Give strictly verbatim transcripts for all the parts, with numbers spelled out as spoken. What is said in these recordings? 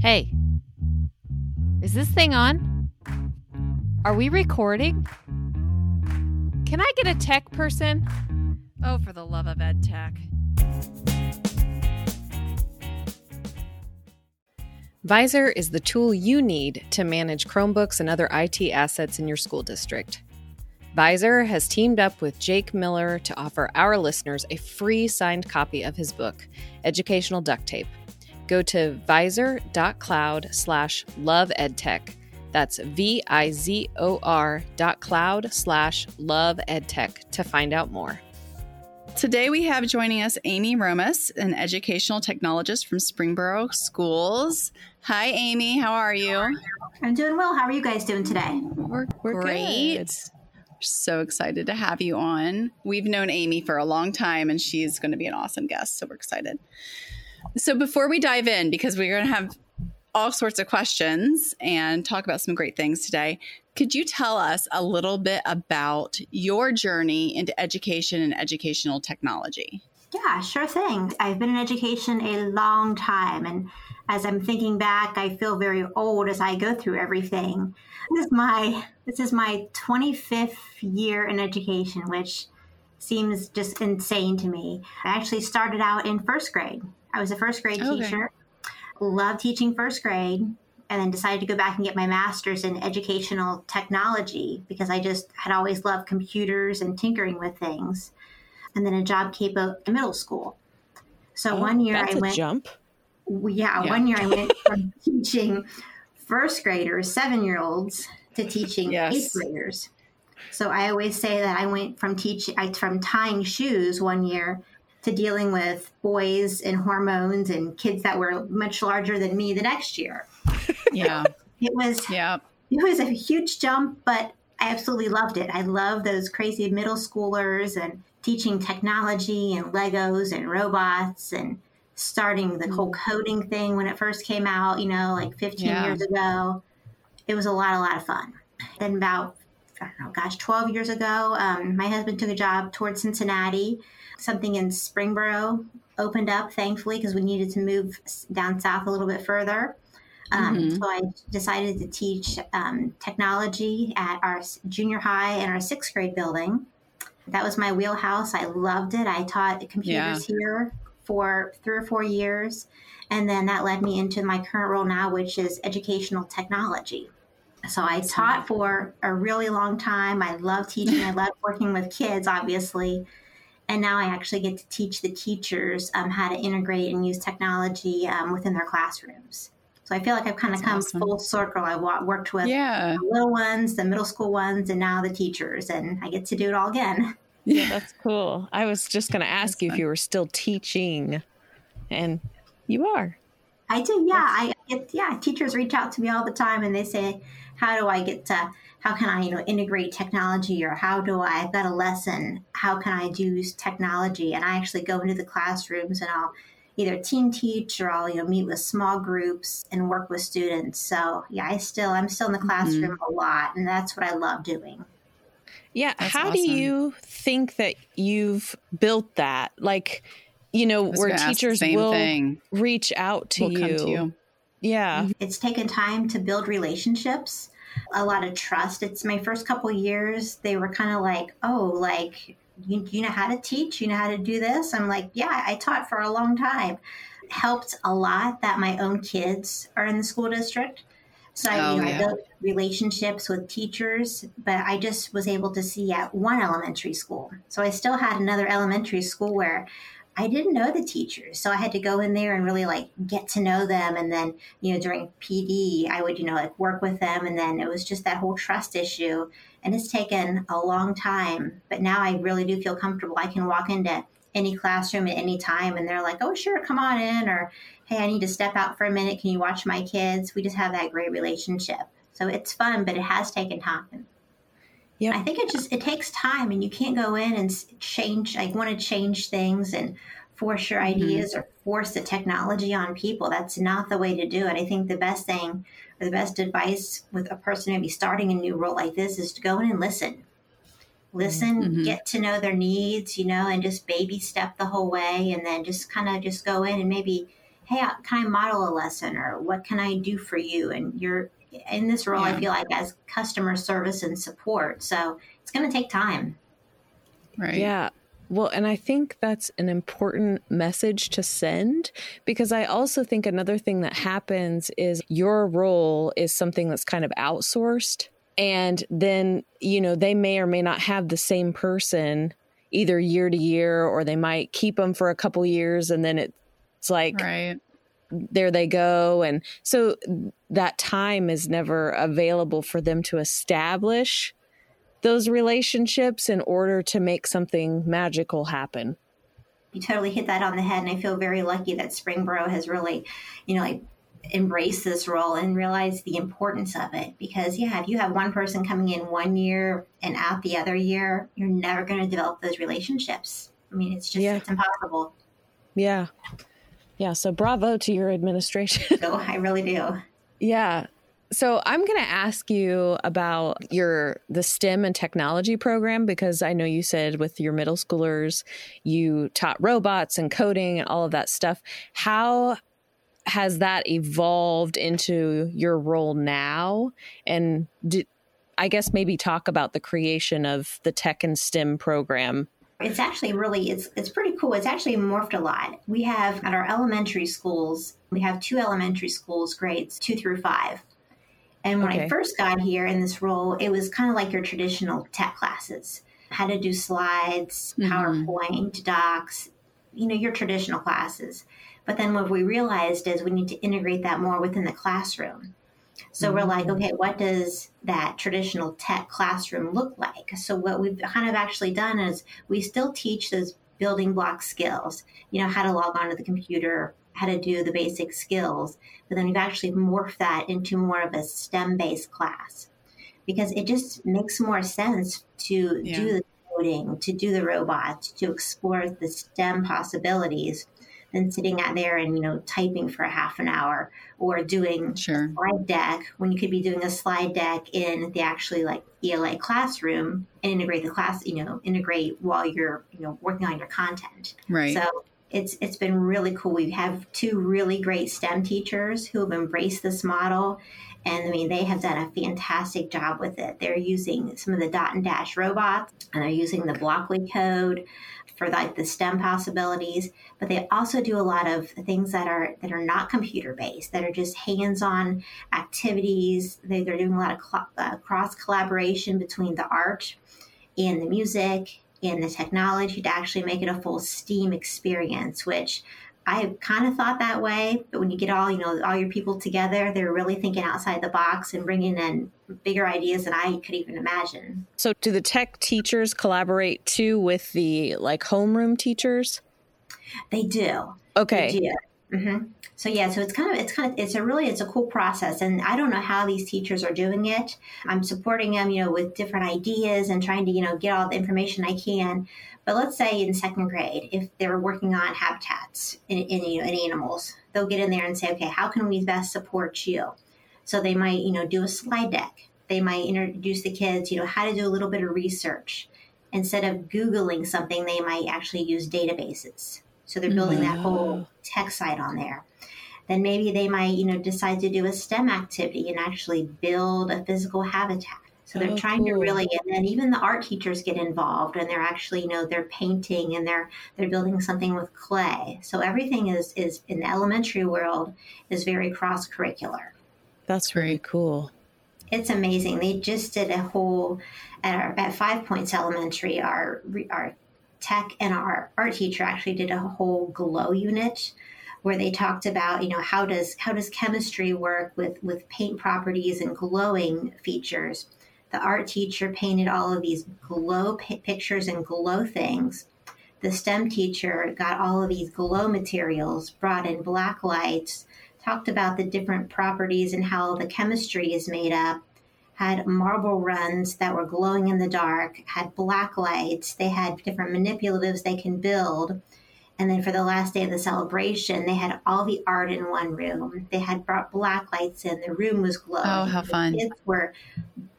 Hey, is this thing on? Are we recording? Can I get a tech person? Oh, for the love of ed tech. VIZOR is the tool you need to manage Chromebooks and other I T assets in your school district. VIZOR has teamed up with Jake Miller to offer our listeners a free signed copy of his book, Educational Duct Tape. Go to visor.cloud slash loveedtech. That's V I Z O R dot cloud slash loveedtech to find out more. Today we have joining us Amy Romes, an educational technologist from Springboro Schools. Hi, Amy. How are you? I'm doing well. How are you guys doing today? We're, we're great. Good. So excited to have you on. We've known Amy for a long time, and she's going to be an awesome guest, so we're excited. So before we dive in, because we're going to have all sorts of questions and talk about some great things today, could you tell us a little bit about your journey into education and educational technology? Yeah, sure thing. I've been in education a long time, and as I'm thinking back, I feel very old as I go through everything. This is my this is my twenty-fifth year in education, which seems just insane to me. I actually started out in first grade. I was a first grade okay. teacher. Loved teaching first grade, and then decided to go back and get my master's in educational technology because I just had always loved computers and tinkering with things. And then a job came up in middle school. So oh, one year that's I went a jump. Yeah, yeah, one year I went from teaching first graders, seven-year-olds, to teaching yes. eighth graders. So I always say that I went from teach I, from tying shoes one year to dealing with boys and hormones and kids that were much larger than me the next year. Yeah, it was yeah, it was a huge jump, but I absolutely loved it. I love those crazy middle schoolers and teaching technology and Legos and robots and starting the whole coding thing when it first came out, you know, like fifteen yeah. years ago. It was a lot, a lot of fun. Then about, I don't know, gosh, twelve years ago, um, my husband took a job towards Cincinnati. Something in Springboro opened up, thankfully, because we needed to move down south a little bit further. Um, mm-hmm. So I decided to teach um, technology at our junior high and our sixth grade building. That was my wheelhouse. I loved it. I taught computers yeah. here for three or four years. And then that led me into my current role now, which is educational technology. So I taught for a really long time. I love teaching. I love working with kids, obviously. And now I actually get to teach the teachers um, how to integrate and use technology um, within their classrooms. So I feel like I've kind of That's come awesome. full circle. I worked with yeah. the little ones, the middle school ones, and now the teachers, and I get to do it all again. Yeah, that's cool. I was just going to ask that's you fun. if you were still teaching, and you are. I do, yeah. I get, yeah. Teachers reach out to me all the time, and they say, "How do I get to? How can I, you know, integrate technology? Or how do I? I've got a lesson. How can I use technology?" And I actually go into the classrooms, and I'll either team teach or I'll, you know, meet with small groups and work with students. So yeah, I still I'm still in the classroom mm-hmm. a lot, and that's what I love doing. Yeah. That's how awesome. do you think that you've built that? Like, you know, where teachers will thing. reach out to, we'll you. to you. Yeah. It's taken time to build relationships, a lot of trust. It's my first couple of years. They were kind of like, oh, like, you, you know how to teach? You know how to do this? I'm like, yeah, I taught for a long time. Helped a lot that my own kids are in the school district. So oh, I, you know, yeah. I built relationships with teachers, but I just was able to see at one elementary school. So I still had another elementary school where I didn't know the teachers. So I had to go in there and really like get to know them. And then, you know, during P D, I would, you know, like work with them. And then it was just that whole trust issue. And it's taken a long time. But now I really do feel comfortable. I can walk into any classroom at any time and they're like, oh, sure, come on in. Or, hey, I need to step out for a minute. Can you watch my kids? We just have that great relationship. So it's fun, but it has taken time. Yeah, I think it just, it takes time, and you can't go in and change, like want to change things and force your ideas mm-hmm. or force the technology on people. That's not the way to do it. I think the best thing or the best advice with a person maybe starting a new role like this is to go in and listen. Listen, mm-hmm. get to know their needs, you know, and just baby step the whole way, and then just kind of just go in and maybe, hey, can I model a lesson, or what can I do for you? And you're in this role, yeah. I feel like, as customer service and support. So it's going to take time. Right. Yeah. Well, and I think that's an important message to send, because I also think another thing that happens is your role is something that's kind of outsourced. And then, you know, they may or may not have the same person either year to year, or they might keep them for a couple years and then it's like, right. there they go. And so that time is never available for them to establish those relationships in order to make something magical happen. You totally hit that on the head. And I feel very lucky that Springboro has really, you know, like embraced this role and realized the importance of it. Because yeah, if you have one person coming in one year and out the other year, you're never going to develop those relationships. I mean, it's just, yeah. it's impossible. Yeah. Yeah. So bravo to your administration. No, I really do. Yeah. So I'm going to ask you about your the STEM and technology program, because I know you said with your middle schoolers, you taught robots and coding and all of that stuff. How has that evolved into your role now? And do, I guess maybe talk about the creation of the tech and STEM program. It's actually really, it's it's pretty cool. It's actually morphed a lot. We have at our elementary schools, we have two elementary schools, grades two through five. And when okay. I first got here in this role, it was kind of like your traditional tech classes, how to do slides, PowerPoint, mm-hmm. docs, you know, your traditional classes. But then what we realized is we need to integrate that more within the classroom. So mm-hmm. we're like, okay, what does that traditional tech classroom look like? So what we've kind of actually done is we still teach those building block skills, you know, how to log onto the computer, how to do the basic skills, but then we've actually morphed that into more of a STEM-based class, because it just makes more sense to yeah. do the coding, to do the robots, to explore the STEM possibilities than sitting out there and, you know, typing for a half an hour or doing sure. a slide deck when you could be doing a slide deck in the actually like E L A classroom and integrate the class, you know, integrate while you're, you know, working on your content. Right. So It's it's been really cool. We have two really great STEM teachers who have embraced this model. And I mean, they have done a fantastic job with it. They're using some of the dot and dash robots, and they're using the Blockly code for like the STEM possibilities. But they also do a lot of things that are that are not computer based, that are just hands-on activities. They, they're doing a lot of cl- uh, cross collaboration between the art and the music and the technology to actually make it a full STEAM experience, which I kind of thought that way. But when you get all, you know, all your people together, they're really thinking outside the box and bringing in bigger ideas than I could even imagine. So do the tech teachers collaborate too with the like homeroom teachers? They do. Okay. They do. Mm-hmm. So yeah, so it's kind of, it's kind of, it's a really, it's a cool process. And I don't know how these teachers are doing it. I'm supporting them, you know, with different ideas and trying to, you know, get all the information I can. But let's say in second grade, if they were working on habitats in, in you know, in animals, they'll get in there and say, okay, how can we best support you? So they might, you know, do a slide deck. They might introduce the kids, you know, how to do a little bit of research. Instead of Googling something, they might actually use databases. So they're building that whole tech site on there. Then maybe they might, you know, decide to do a STEM activity and actually build a physical habitat. So they're oh, trying cool. to really, and then even the art teachers get involved, and they're actually, you know, they're painting and they're they're building something with clay. So everything is is in the elementary world is very cross-curricular. That's very cool. It's amazing. They just did a whole at our at Five Points Elementary, our our. tech and our art teacher actually did a whole glow unit where they talked about, you know, how does how does chemistry work with, with paint properties and glowing features. The art teacher painted all of these glow p- pictures and glow things. The STEM teacher got all of these glow materials, brought in black lights, talked about the different properties and how the chemistry is made up, had marble runs that were glowing in the dark, had black lights, they had different manipulatives they can build. And then for the last day of the celebration, they had all the art in one room. They had brought black lights in, the room was glowing. Oh, how fun. The kids were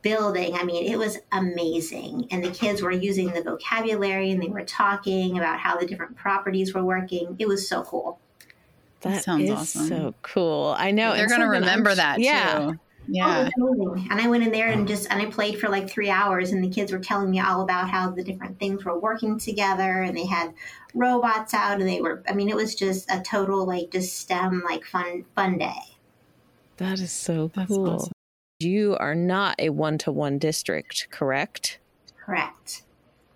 building. I mean, it was amazing. And the kids were using the vocabulary and they were talking about how the different properties were working. It was so cool. That, that sounds is awesome. So cool. I know. They're going to remember that too. Yeah. Yeah. Oh, and I went in there and just, and I played for like three hours and the kids were telling me all about how the different things were working together and they had robots out and they were, I mean, it was just a total like just STEM, like fun, fun day. That is so cool. That's awesome. You are not a one-to-one district, correct? Correct.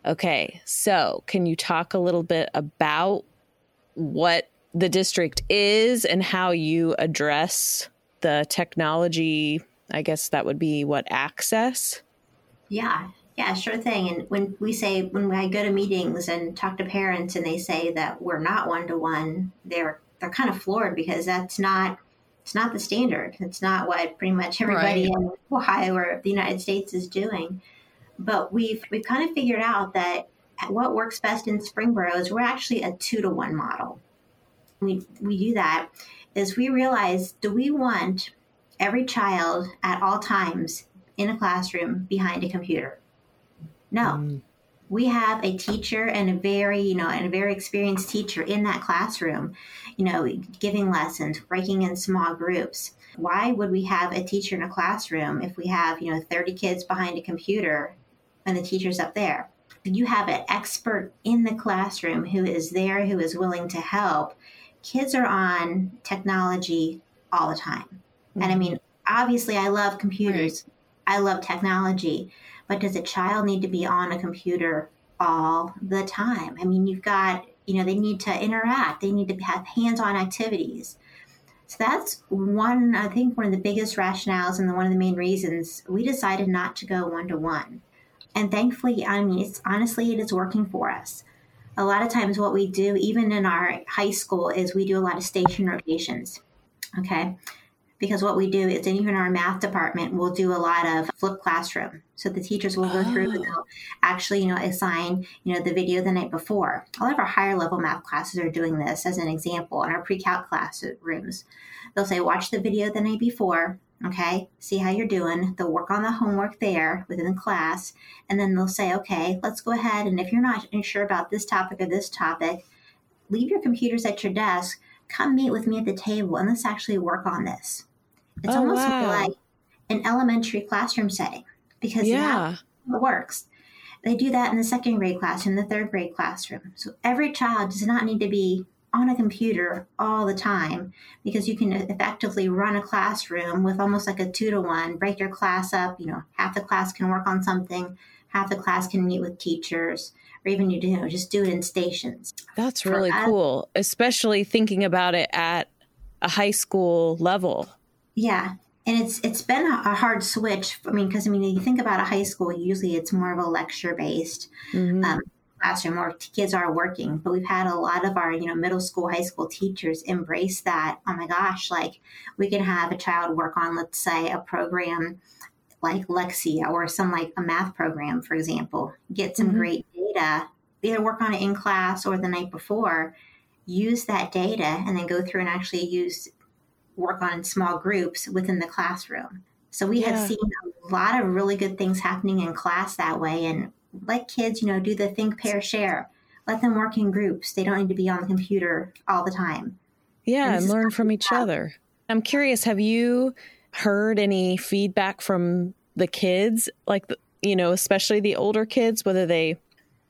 Okay. So can you talk a little bit about what the district is and how you address the technology, I guess that would be what, access? Yeah, yeah, sure thing. And when we say, when I go to meetings and talk to parents and they say that we're not one-to-one, they're, they're kind of floored because that's not, it's not the standard. It's not what pretty much everybody right. in Ohio or the United States is doing. But we've, we've kind of figured out that what works best in Springboro is we're actually a two-to-one model. We we do that is we realize, do we want every child at all times in a classroom behind a computer? No. Mm. We have a teacher and a very, you know, and a very experienced teacher in that classroom, you know, giving lessons, breaking in small groups. Why would we have a teacher in a classroom if we have, you know, thirty kids behind a computer and the teacher's up there? You have an expert in the classroom who is there, who is willing to help. Kids are on technology all the time. Mm-hmm. And I mean, obviously I love computers. Right. I love technology, but does a child need to be on a computer all the time? I mean, you've got, you know, they need to interact. They need to have hands-on activities. So that's one, I think one of the biggest rationales and the, one of the main reasons we decided not to go one-to-one. And thankfully, I mean, it's honestly, it is working for us. A lot of times what we do, even in our high school, is we do a lot of station rotations, okay? Because what we do is, and even our math department will do a lot of flipped classroom. So the teachers will go oh. through and they'll actually, you know, assign, you know, the video the night before. All of our higher level math classes are doing this as an example in our pre-calc classrooms. They'll say, watch the video the night before, okay? See how you're doing. They'll work on the homework there within the class. And then they'll say, okay, let's go ahead. And if you're not sure about this topic or this topic, leave your computers at your desk. Come meet with me at the table and let's actually work on this. It's oh, almost wow. like an elementary classroom setting because yeah. that works. They do that in the second grade classroom, the third grade classroom. So every child does not need to be on a computer all the time because you can effectively run a classroom with almost like a two to one, break your class up, you know, half the class can work on something, half the class can meet with teachers, or even you know, just do it in stations. That's really us, cool, especially thinking about it at a high school level. Yeah. And it's it's been a, a hard switch. I mean, because I mean, you think about a high school, usually it's more of a lecture-based mm-hmm. um classroom where kids are working, but we've had a lot of our, you know, middle school, high school teachers embrace that. Oh my gosh, like we can have a child work on, let's say, a program like Lexia or some like a math program, for example, get some mm-hmm. great data, either work on it in class or the night before, use that data and then go through and actually use work on small groups within the classroom. So we yeah. have seen a lot of really good things happening in class that way. And let kids, you know, do the think, pair, share. Let them work in groups. They don't need to be on the computer all the time. Yeah, and, and learn from each out. other. I'm curious, have you heard any feedback from the kids, like, you know, especially the older kids, whether they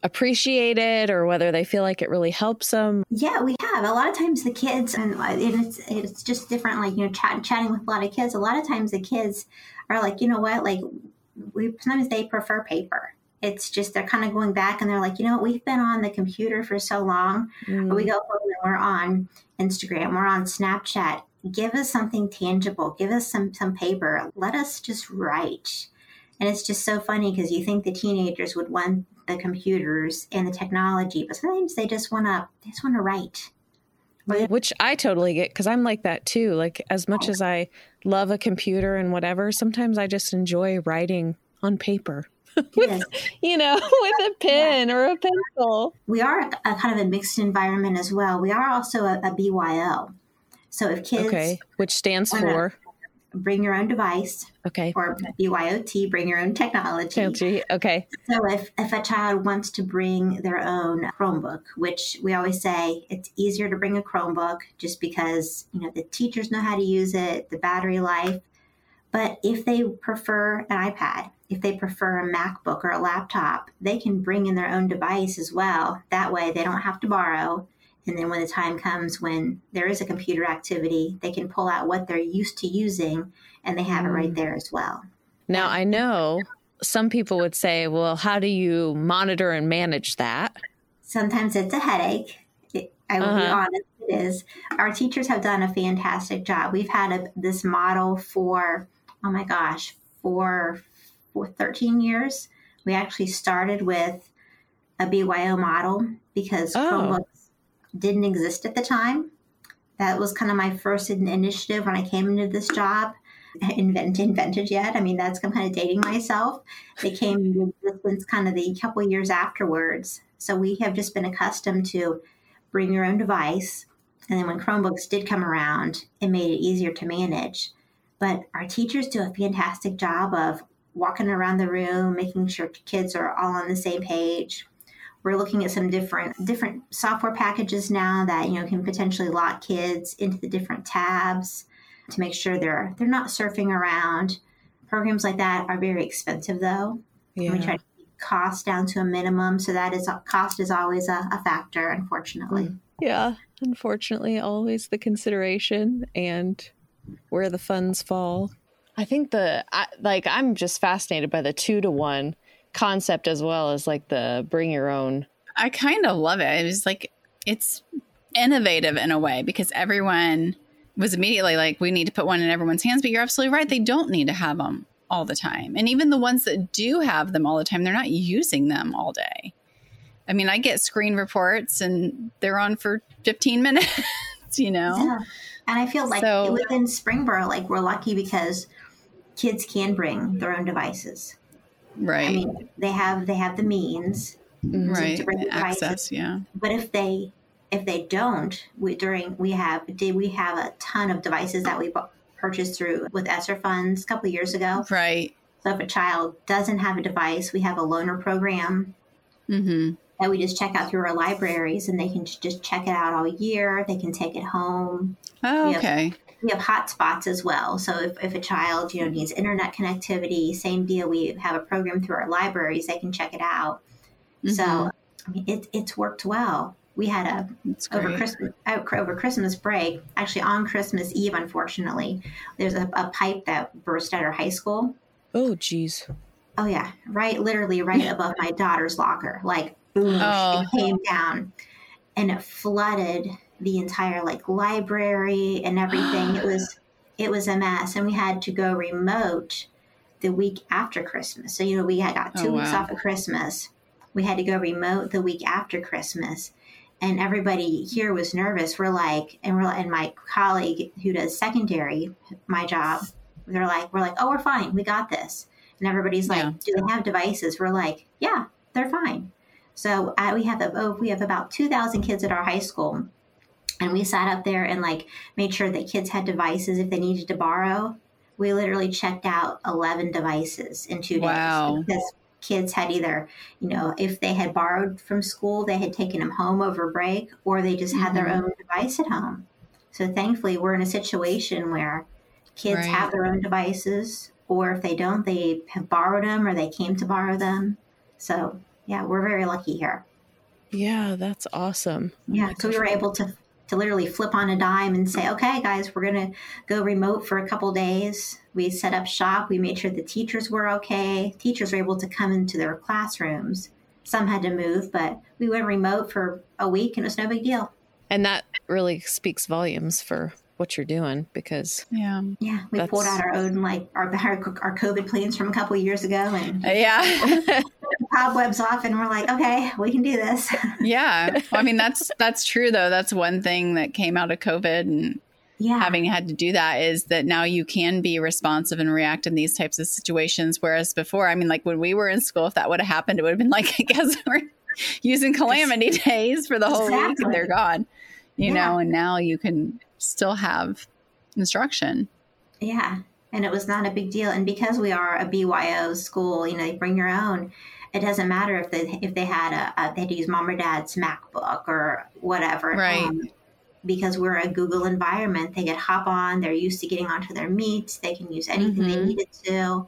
appreciate it or whether they feel like it really helps them? Yeah, we have. A lot of times the kids, and it's it's just different, like, you know, chat, chatting with a lot of kids. A lot of times the kids are like, you know what, like, we sometimes they prefer paper. It's just they're kind of going back and they're like, you know, we've been on the computer for so long. Mm. We go home and we're on Instagram, we're on Snapchat. Give us something tangible. Give us some some paper. Let us just write. And it's just so funny because you think the teenagers would want the computers and the technology, but sometimes they just want to they just want to write. Which I totally get because I'm like that too. Like as much as I love a computer and whatever, sometimes I just enjoy writing on paper. With, you know, with a pen yeah. or a pencil. We are a, a kind of a mixed environment as well. We are also a, a B Y O. So if kids. Okay, which stands for. bring your own device. Okay. Or B Y O T, bring your own technology. Technology. Okay. So if, if a child wants to bring their own Chromebook, which we always say it's easier to bring a Chromebook just because, you know, the teachers know how to use it, the battery life. But if they prefer an iPad, if they prefer a MacBook or a laptop, they can bring in their own device as well. That way they don't have to borrow. And then when the time comes when there is a computer activity, they can pull out what they're used to using and they have it right there as well. Now, I know some people would say, well, how do you monitor and manage that? Sometimes it's a headache. It, I will uh-huh. be honest, it is. Our teachers have done a fantastic job. We've had a, this model for, oh my gosh, for, for thirteen years. We actually started with a B Y O model because oh. Chromebooks didn't exist at the time. That was kind of my first initiative when I came into this job. Invent, invented yet. I mean, that's I'm kind of dating myself. They came into existence kind of the couple of years afterwards. So we have just been accustomed to bring your own device. And then when Chromebooks did come around, it made it easier to manage. But our teachers do a fantastic job of walking around the room, making sure kids are all on the same page. We're looking at some different different software packages now that, you know, can potentially lock kids into the different tabs to make sure they're they're not surfing around. Programs like that are very expensive, though. Yeah. And we try to keep costs down to a minimum, so that is cost is always a, a factor, unfortunately. Yeah, unfortunately, always the consideration and where the funds fall. I think the I, like I'm just fascinated by the two to one. Concept as well as like the bring your own. I kind of love it. It's like it's innovative in a way because everyone was immediately like, we need to put one in everyone's hands. But you're absolutely right. They don't need to have them all the time. And even the ones that do have them all the time, they're not using them all day. I mean, I get screen reports and they're on for fifteen minutes, you know? Yeah. And I feel like so, within Springboro, like we're lucky because kids can bring their own devices. Right. I mean, they have they have the means, right? To bring the access, yeah. But if they if they don't, we during we have did we have a ton of devices that we bought, purchased through with ESSER funds a couple of years ago, right? So if a child doesn't have a device, we have a loaner program mm-hmm. that we just check out through our libraries, and they can just check it out all year. They can take it home. Oh, we okay. Have, We have hotspots as well. So if, if a child, you know, needs internet connectivity, same deal. We have a program through our libraries. They can check it out. Mm-hmm. So I mean, it, it's worked well. We had a over Christmas, over Christmas break, actually on Christmas Eve, unfortunately, there's a, a pipe that burst at our high school. Oh, geez. Oh, yeah. Right. Literally right above my daughter's locker. Like, boom, oh. It came down and it flooded the entire like library and everything. It was, it was a mess. And we had to go remote the week after Christmas. So, you know, we had got two oh, wow. weeks off of Christmas. We had to go remote the week after Christmas. And everybody here was nervous. We're like, and we're and my colleague who does secondary, my job, they're like, we're like, oh, we're fine. We got this. And everybody's like, yeah. do they have devices? We're like, yeah, they're fine. So I, we have, a, oh, we have about two thousand kids at our high school. And we sat up there and like made sure that kids had devices if they needed to borrow. We literally checked out eleven devices in two days wow. because kids had either, you know, if they had borrowed from school, they had taken them home over break, or they just had mm-hmm. their own device at home. So thankfully, we're in a situation where kids right. have their own devices, or if they don't, they have borrowed them or they came to borrow them. So yeah, we're very lucky here. Yeah, that's awesome. Yeah, so we were able to. to literally flip on a dime and say, okay, guys, we're going to go remote for a couple days. We set up shop. We made sure the teachers were okay. Teachers were able to come into their classrooms. Some had to move, but we went remote for a week and it was no big deal. And that really speaks volumes for what you're doing because yeah, yeah, we that's... pulled out our own, like our, our COVID plans from a couple of years ago and yeah. cobwebs off and we're like, okay, we can do this. Yeah. Well, I mean, that's, that's true though. That's one thing that came out of COVID and yeah. having had to do that is that now you can be responsive and react in these types of situations. Whereas before, I mean, like when we were in school, if that would have happened, it would have been like, I guess we're using calamity days for the whole exactly. week and they're gone, you yeah. know, and now you can still have instruction. Yeah. and it was not a big deal. And because we are a B Y O school, you know, you bring your own. It doesn't matter if they if they had a, a they had to use mom or dad's MacBook or whatever, right? Um, because we're a Google environment, they could hop on. They're used to getting onto their meets. They can use anything mm-hmm. they needed to,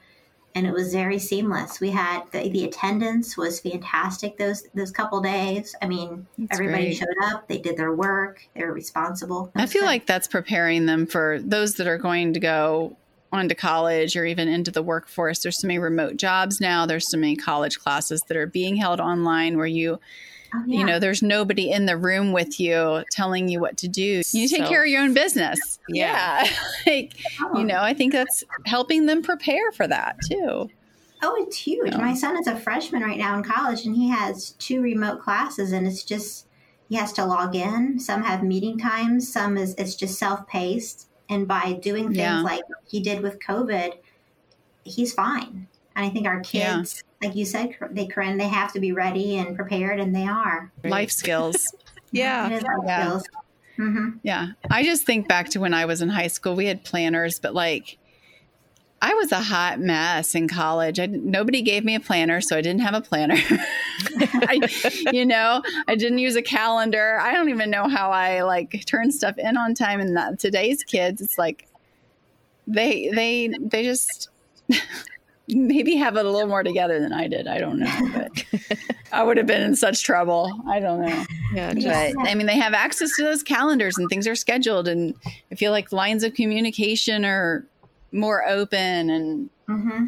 and it was very seamless. We had the, the attendance was fantastic those those couple days. I mean, that's everybody great. Showed up. They did their work. They were responsible. I feel so. Like that's preparing them for those that are going to go on to college or even into the workforce. There's so many remote jobs now. There's so many college classes that are being held online where you. Oh, yeah. You know, there's nobody in the room with you telling you what to do. You take so, care of your own business. Yeah. yeah. like, oh. You know, I think that's helping them prepare for that too. Oh, it's huge. You know? My son is a freshman right now in college and he has two remote classes and it's just, he has to log in. Some have meeting times. Some is, it's just self-paced. And by doing things yeah. like he did with COVID, he's fine. And I think our kids, yeah. like you said, they Corinne, they have to be ready and prepared, and they are. Life skills. yeah. It is life yeah. skills. Mm-hmm. Yeah. I just think back to when I was in high school. We had planners, but like I was a hot mess in college. I didn't, nobody gave me a planner, so I didn't have a planner. I, you know, I didn't use a calendar. I don't even know how I like turn stuff in on time. And that, today's kids, it's like they they they just maybe have it a little more together than I did. I don't know, but I would have been in such trouble. I don't know. Yeah, just, yeah. I mean, they have access to those calendars and things are scheduled. And I feel like lines of communication are more open and mm-hmm.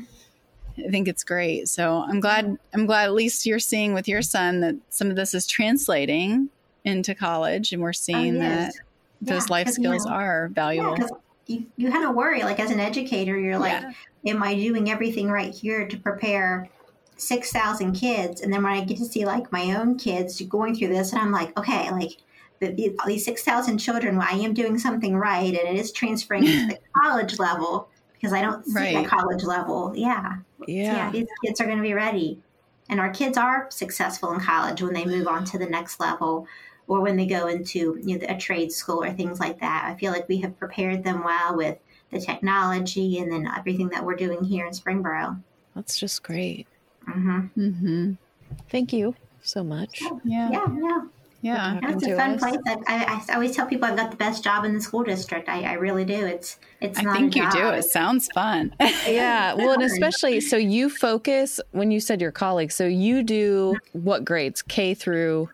I think it's great. So I'm glad, I'm glad at least you're seeing with your son that some of this is translating into college and we're seeing oh, yes. that yeah, those life skills you know, are valuable. Yeah, You, you kind of worry, like as an educator, you're like, yeah. am I doing everything right here to prepare six thousand kids? And then when I get to see like my own kids going through this and I'm like, okay, like the, the, these six thousand children, I am doing something right. And it is transferring to the college level because I don't see right. the college level. Yeah. Yeah. So yeah these kids are going to be ready. And our kids are successful in college when they move on to the next level. Or when they go into you know, a trade school or things like that. I feel like we have prepared them well with the technology and then everything that we're doing here in Springboro. That's just great. Mm-hmm. Mm-hmm. Thank you so much. Yeah. Yeah. Yeah. yeah. That's a fun us. place. I, I, I always tell people I've got the best job in the school district. I, I really do. It's, it's I not think you job. do. It sounds fun. yeah. Well, and especially, so you focus when you said your colleagues, so you do what grades? K through...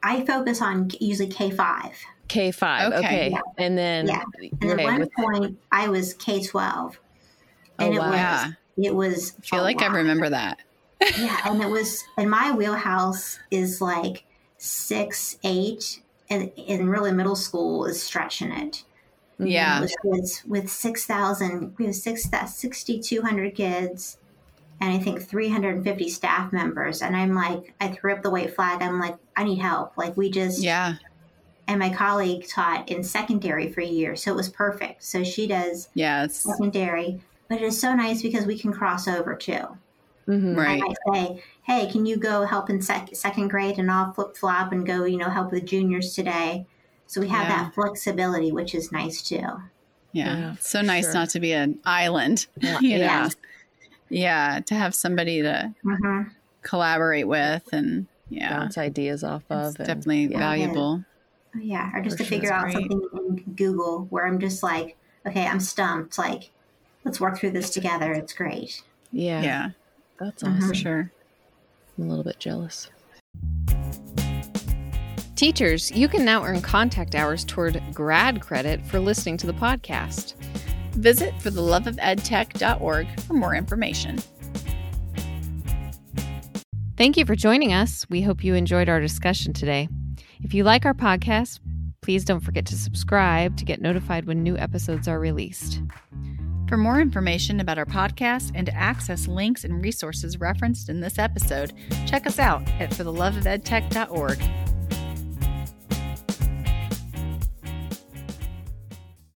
I focus on usually K five. K five, okay. okay. Yeah. And then... Yeah. And okay. at one point, I was K twelve. And oh, wow. it was... It was I feel like lot. I remember that. yeah, and it was... And my wheelhouse is like six, eight, and, and really middle school is stretching it. Yeah. It was with six thousand... We have six thousand two hundred kids and I think three hundred fifty staff members. And I'm like... I threw up the white flag. I'm like... I need help. Like we just, yeah. And my colleague taught in secondary for a year. So it was perfect. So she does yes. secondary, but it is so nice because we can cross over too. Mm-hmm, right. I might say, hey, can you go help in sec- second grade and I'll flip flop and go, you know, help with juniors today. So we have yeah. that flexibility, which is nice too. Yeah. yeah it's so nice sure. not to be an island, yeah. you know? Yes. Yeah. To have somebody to mm-hmm. collaborate with and, yeah, bounce ideas off of. It's and, definitely yeah. valuable. Yeah, or just for to figure sure. out something in Google where I'm just like, okay, I'm stumped. Like, let's work through this together. It's great. Yeah, yeah, that's awesome. Mm-hmm. For sure. I'm a little bit jealous. Teachers, you can now earn contact hours toward grad credit for listening to the podcast. Visit for the love of ed tech dot org for more information. Thank you for joining us. We hope you enjoyed our discussion today. If you like our podcast, please don't forget to subscribe to get notified when new episodes are released. For more information about our podcast and to access links and resources referenced in this episode, check us out at for the love of ed tech dot org.